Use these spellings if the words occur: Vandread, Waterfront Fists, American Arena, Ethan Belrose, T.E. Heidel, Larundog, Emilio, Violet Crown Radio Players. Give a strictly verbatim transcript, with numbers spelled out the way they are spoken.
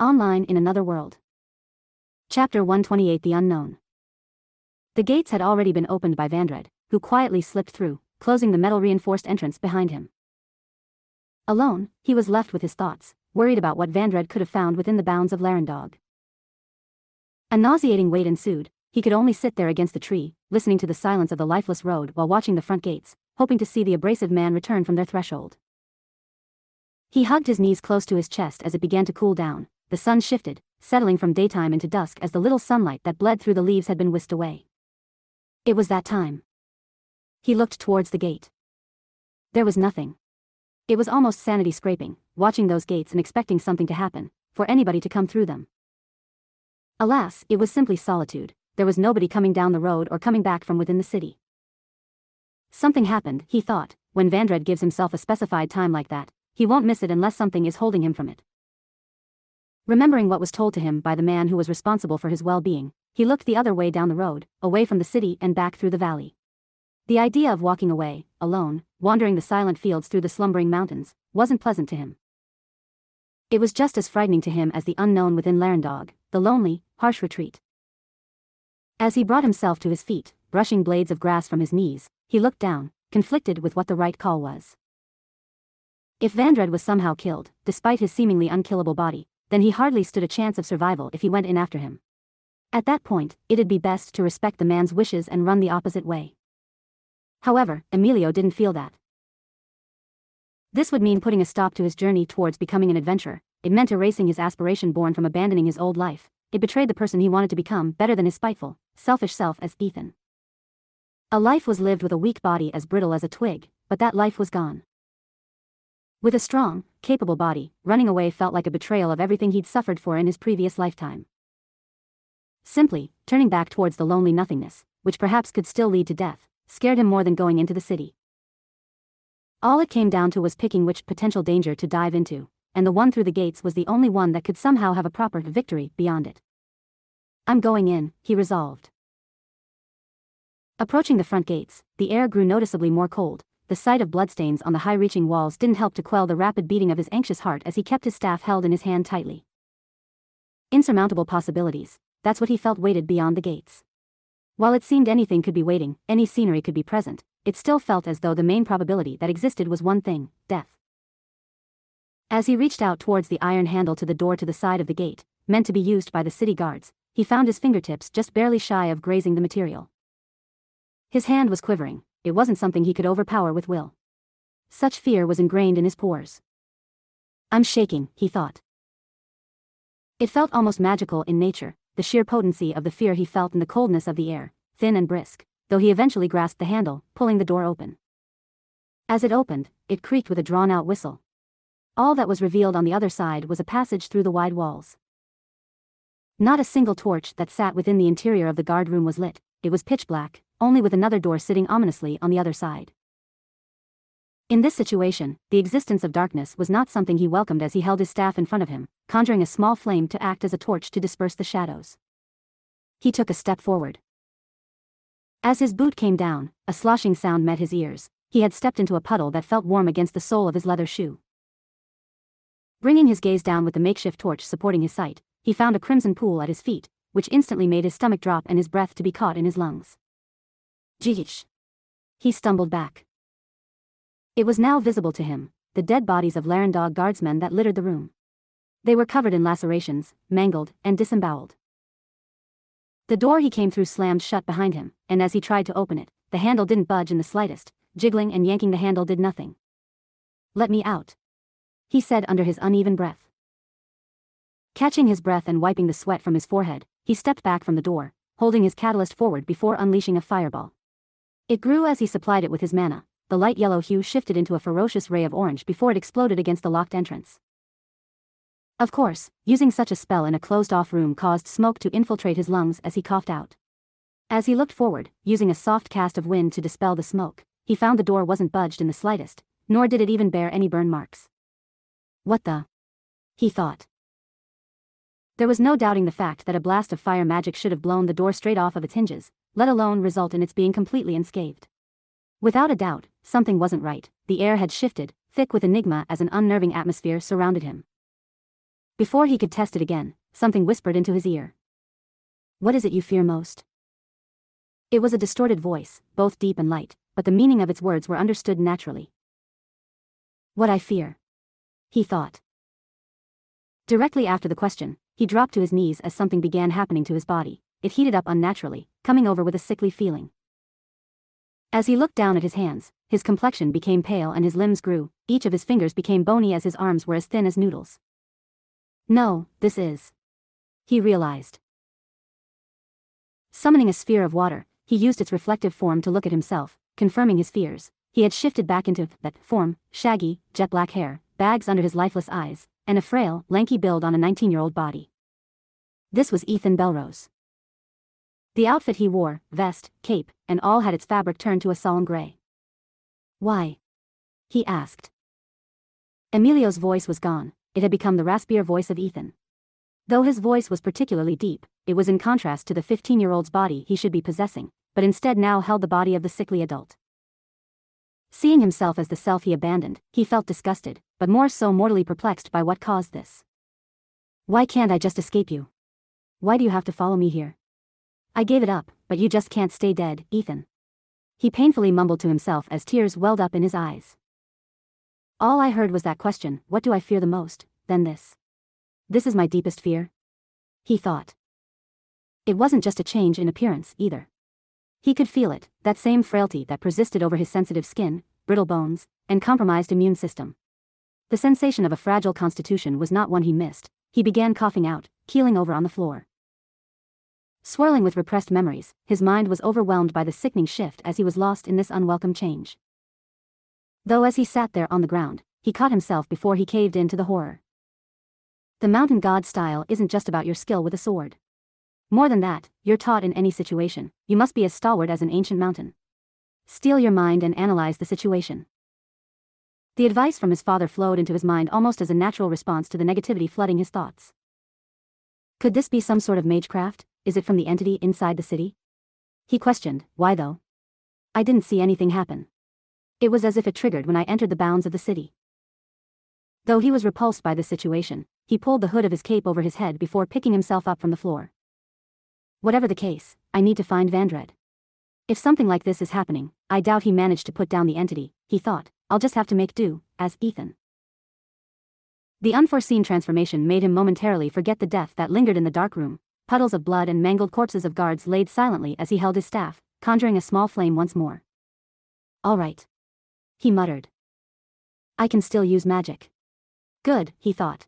Online in Another World. Chapter one twenty-eight: The Unknown. The gates had already been opened by Vandread, who quietly slipped through, closing the metal-reinforced entrance behind him. Alone, he was left with his thoughts, worried about what Vandread could have found within the bounds of Larundog. A nauseating wait ensued. He could only sit there against the tree, listening to the silence of the lifeless road while watching the front gates, hoping to see the abrasive man return from their threshold. He hugged his knees close to his chest as it began to cool down. The sun shifted, settling from daytime into dusk as the little sunlight that bled through the leaves had been whisked away. It was that time. He looked towards the gate. There was nothing. It was almost sanity scraping, watching those gates and expecting something to happen, for anybody to come through them. Alas, it was simply solitude. There was nobody coming down the road or coming back from within the city. Something happened, he thought. When Vandread gives himself a specified time like that, he won't miss it unless something is holding him from it. Remembering what was told to him by the man who was responsible for his well-being, he looked the other way down the road, away from the city and back through the valley. The idea of walking away, alone, wandering the silent fields through the slumbering mountains, wasn't pleasant to him. It was just as frightening to him as the unknown within Larundog, the lonely, harsh retreat. As he brought himself to his feet, brushing blades of grass from his knees, he looked down, conflicted with what the right call was. If Vandread was somehow killed, despite his seemingly unkillable body, then he hardly stood a chance of survival if he went in after him. At that point, it'd be best to respect the man's wishes and run the opposite way. However, Emilio didn't feel that. This would mean putting a stop to his journey towards becoming an adventurer. It meant erasing his aspiration born from abandoning his old life. It betrayed the person he wanted to become better than his spiteful, selfish self as Ethan. A life was lived with a weak body as brittle as a twig, but that life was gone. With a strong, capable body, running away felt like a betrayal of everything he'd suffered for in his previous lifetime. Simply, turning back towards the lonely nothingness, which perhaps could still lead to death, scared him more than going into the city. All it came down to was picking which potential danger to dive into, and the one through the gates was the only one that could somehow have a proper victory beyond it. "I'm going in," he resolved. Approaching the front gates, the air grew noticeably more cold. The sight of bloodstains on the high-reaching walls didn't help to quell the rapid beating of his anxious heart as he kept his staff held in his hand tightly. Insurmountable possibilities, that's what he felt waited beyond the gates. While it seemed anything could be waiting, any scenery could be present, it still felt as though the main probability that existed was one thing: death. As he reached out towards the iron handle to the door to the side of the gate, meant to be used by the city guards, he found his fingertips just barely shy of grazing the material. His hand was quivering. It wasn't something he could overpower with will. Such fear was ingrained in his pores. "I'm shaking," he thought. It felt almost magical in nature, the sheer potency of the fear he felt and the coldness of the air, thin and brisk, though he eventually grasped the handle, pulling the door open. As it opened, it creaked with a drawn-out whistle. All that was revealed on the other side was a passage through the wide walls. Not a single torch that sat within the interior of the guard room was lit. It was pitch black, only with another door sitting ominously on the other side. In this situation, the existence of darkness was not something he welcomed as he held his staff in front of him, conjuring a small flame to act as a torch to disperse the shadows. He took a step forward. As his boot came down, a sloshing sound met his ears. He had stepped into a puddle that felt warm against the sole of his leather shoe. Bringing his gaze down with the makeshift torch supporting his sight, he found a crimson pool at his feet, which instantly made his stomach drop and his breath to be caught in his lungs. "Jeesh." He stumbled back. It was now visible to him, the dead bodies of Larundog guardsmen that littered the room. They were covered in lacerations, mangled, and disemboweled. The door he came through slammed shut behind him, and as he tried to open it, the handle didn't budge in the slightest. Jiggling and yanking the handle did nothing. "Let me out," he said under his uneven breath. Catching his breath and wiping the sweat from his forehead, he stepped back from the door, holding his catalyst forward before unleashing a fireball. It grew as he supplied it with his mana. The light yellow hue shifted into a ferocious ray of orange before it exploded against the locked entrance. Of course, using such a spell in a closed-off room caused smoke to infiltrate his lungs as he coughed out. As he looked forward, using a soft cast of wind to dispel the smoke, he found the door wasn't budged in the slightest, nor did it even bear any burn marks. "What the?" he thought. There was no doubting the fact that a blast of fire magic should have blown the door straight off of its hinges, let alone result in its being completely unscathed. Without a doubt, something wasn't right. The air had shifted, thick with enigma as an unnerving atmosphere surrounded him. Before he could test it again, something whispered into his ear. What is it you fear most? It was a distorted voice, both deep and light, but the meaning of its words were understood naturally. What I fear, he thought. Directly after the question, he dropped to his knees as something began happening to his body. It heated up unnaturally, coming over with a sickly feeling. As he looked down at his hands, his complexion became pale and his limbs grew, each of his fingers became bony as his arms were as thin as noodles. No, this is, he realized. Summoning a sphere of water, he used its reflective form to look at himself, confirming his fears. He had shifted back into that form, shaggy, jet-black hair, bags under his lifeless eyes, and a frail, lanky build on a nineteen-year-old body. This was Ethan Belrose. The outfit he wore, vest, cape, and all had its fabric turned to a solemn gray. Why? He asked. Emilio's voice was gone, it had become the raspier voice of Ethan. Though his voice was particularly deep, it was in contrast to the fifteen-year-old's body he should be possessing, but instead now held the body of the sickly adult. Seeing himself as the self he abandoned, he felt disgusted, but more so mortally perplexed by what caused this. Why can't I just escape you? Why do you have to follow me here? I gave it up, but you just can't stay dead, Ethan. He painfully mumbled to himself as tears welled up in his eyes. All I heard was that question, what do I fear the most, then this? This is my deepest fear? He thought. It wasn't just a change in appearance, either. He could feel it, that same frailty that persisted over his sensitive skin, brittle bones, and compromised immune system. The sensation of a fragile constitution was not one he missed. He began coughing out, keeling over on the floor. Swirling with repressed memories, his mind was overwhelmed by the sickening shift as he was lost in this unwelcome change. Though as he sat there on the ground, he caught himself before he caved in to the horror. The mountain god style isn't just about your skill with a sword. More than that, you're taught in any situation, you must be as stalwart as an ancient mountain. Steel your mind and analyze the situation. The advice from his father flowed into his mind almost as a natural response to the negativity flooding his thoughts. Could this be some sort of magecraft? Is it from the entity inside the city? He questioned, why though? I didn't see anything happen. It was as if it triggered when I entered the bounds of the city. Though he was repulsed by the situation, he pulled the hood of his cape over his head before picking himself up from the floor. Whatever the case, I need to find Vandread. If something like this is happening, I doubt he managed to put down the entity, he thought, I'll just have to make do, as Ethan. The unforeseen transformation made him momentarily forget the death that lingered in the dark room. Puddles of blood and mangled corpses of guards laid silently as he held his staff, conjuring a small flame once more. All right, he muttered. I can still use magic. Good, he thought.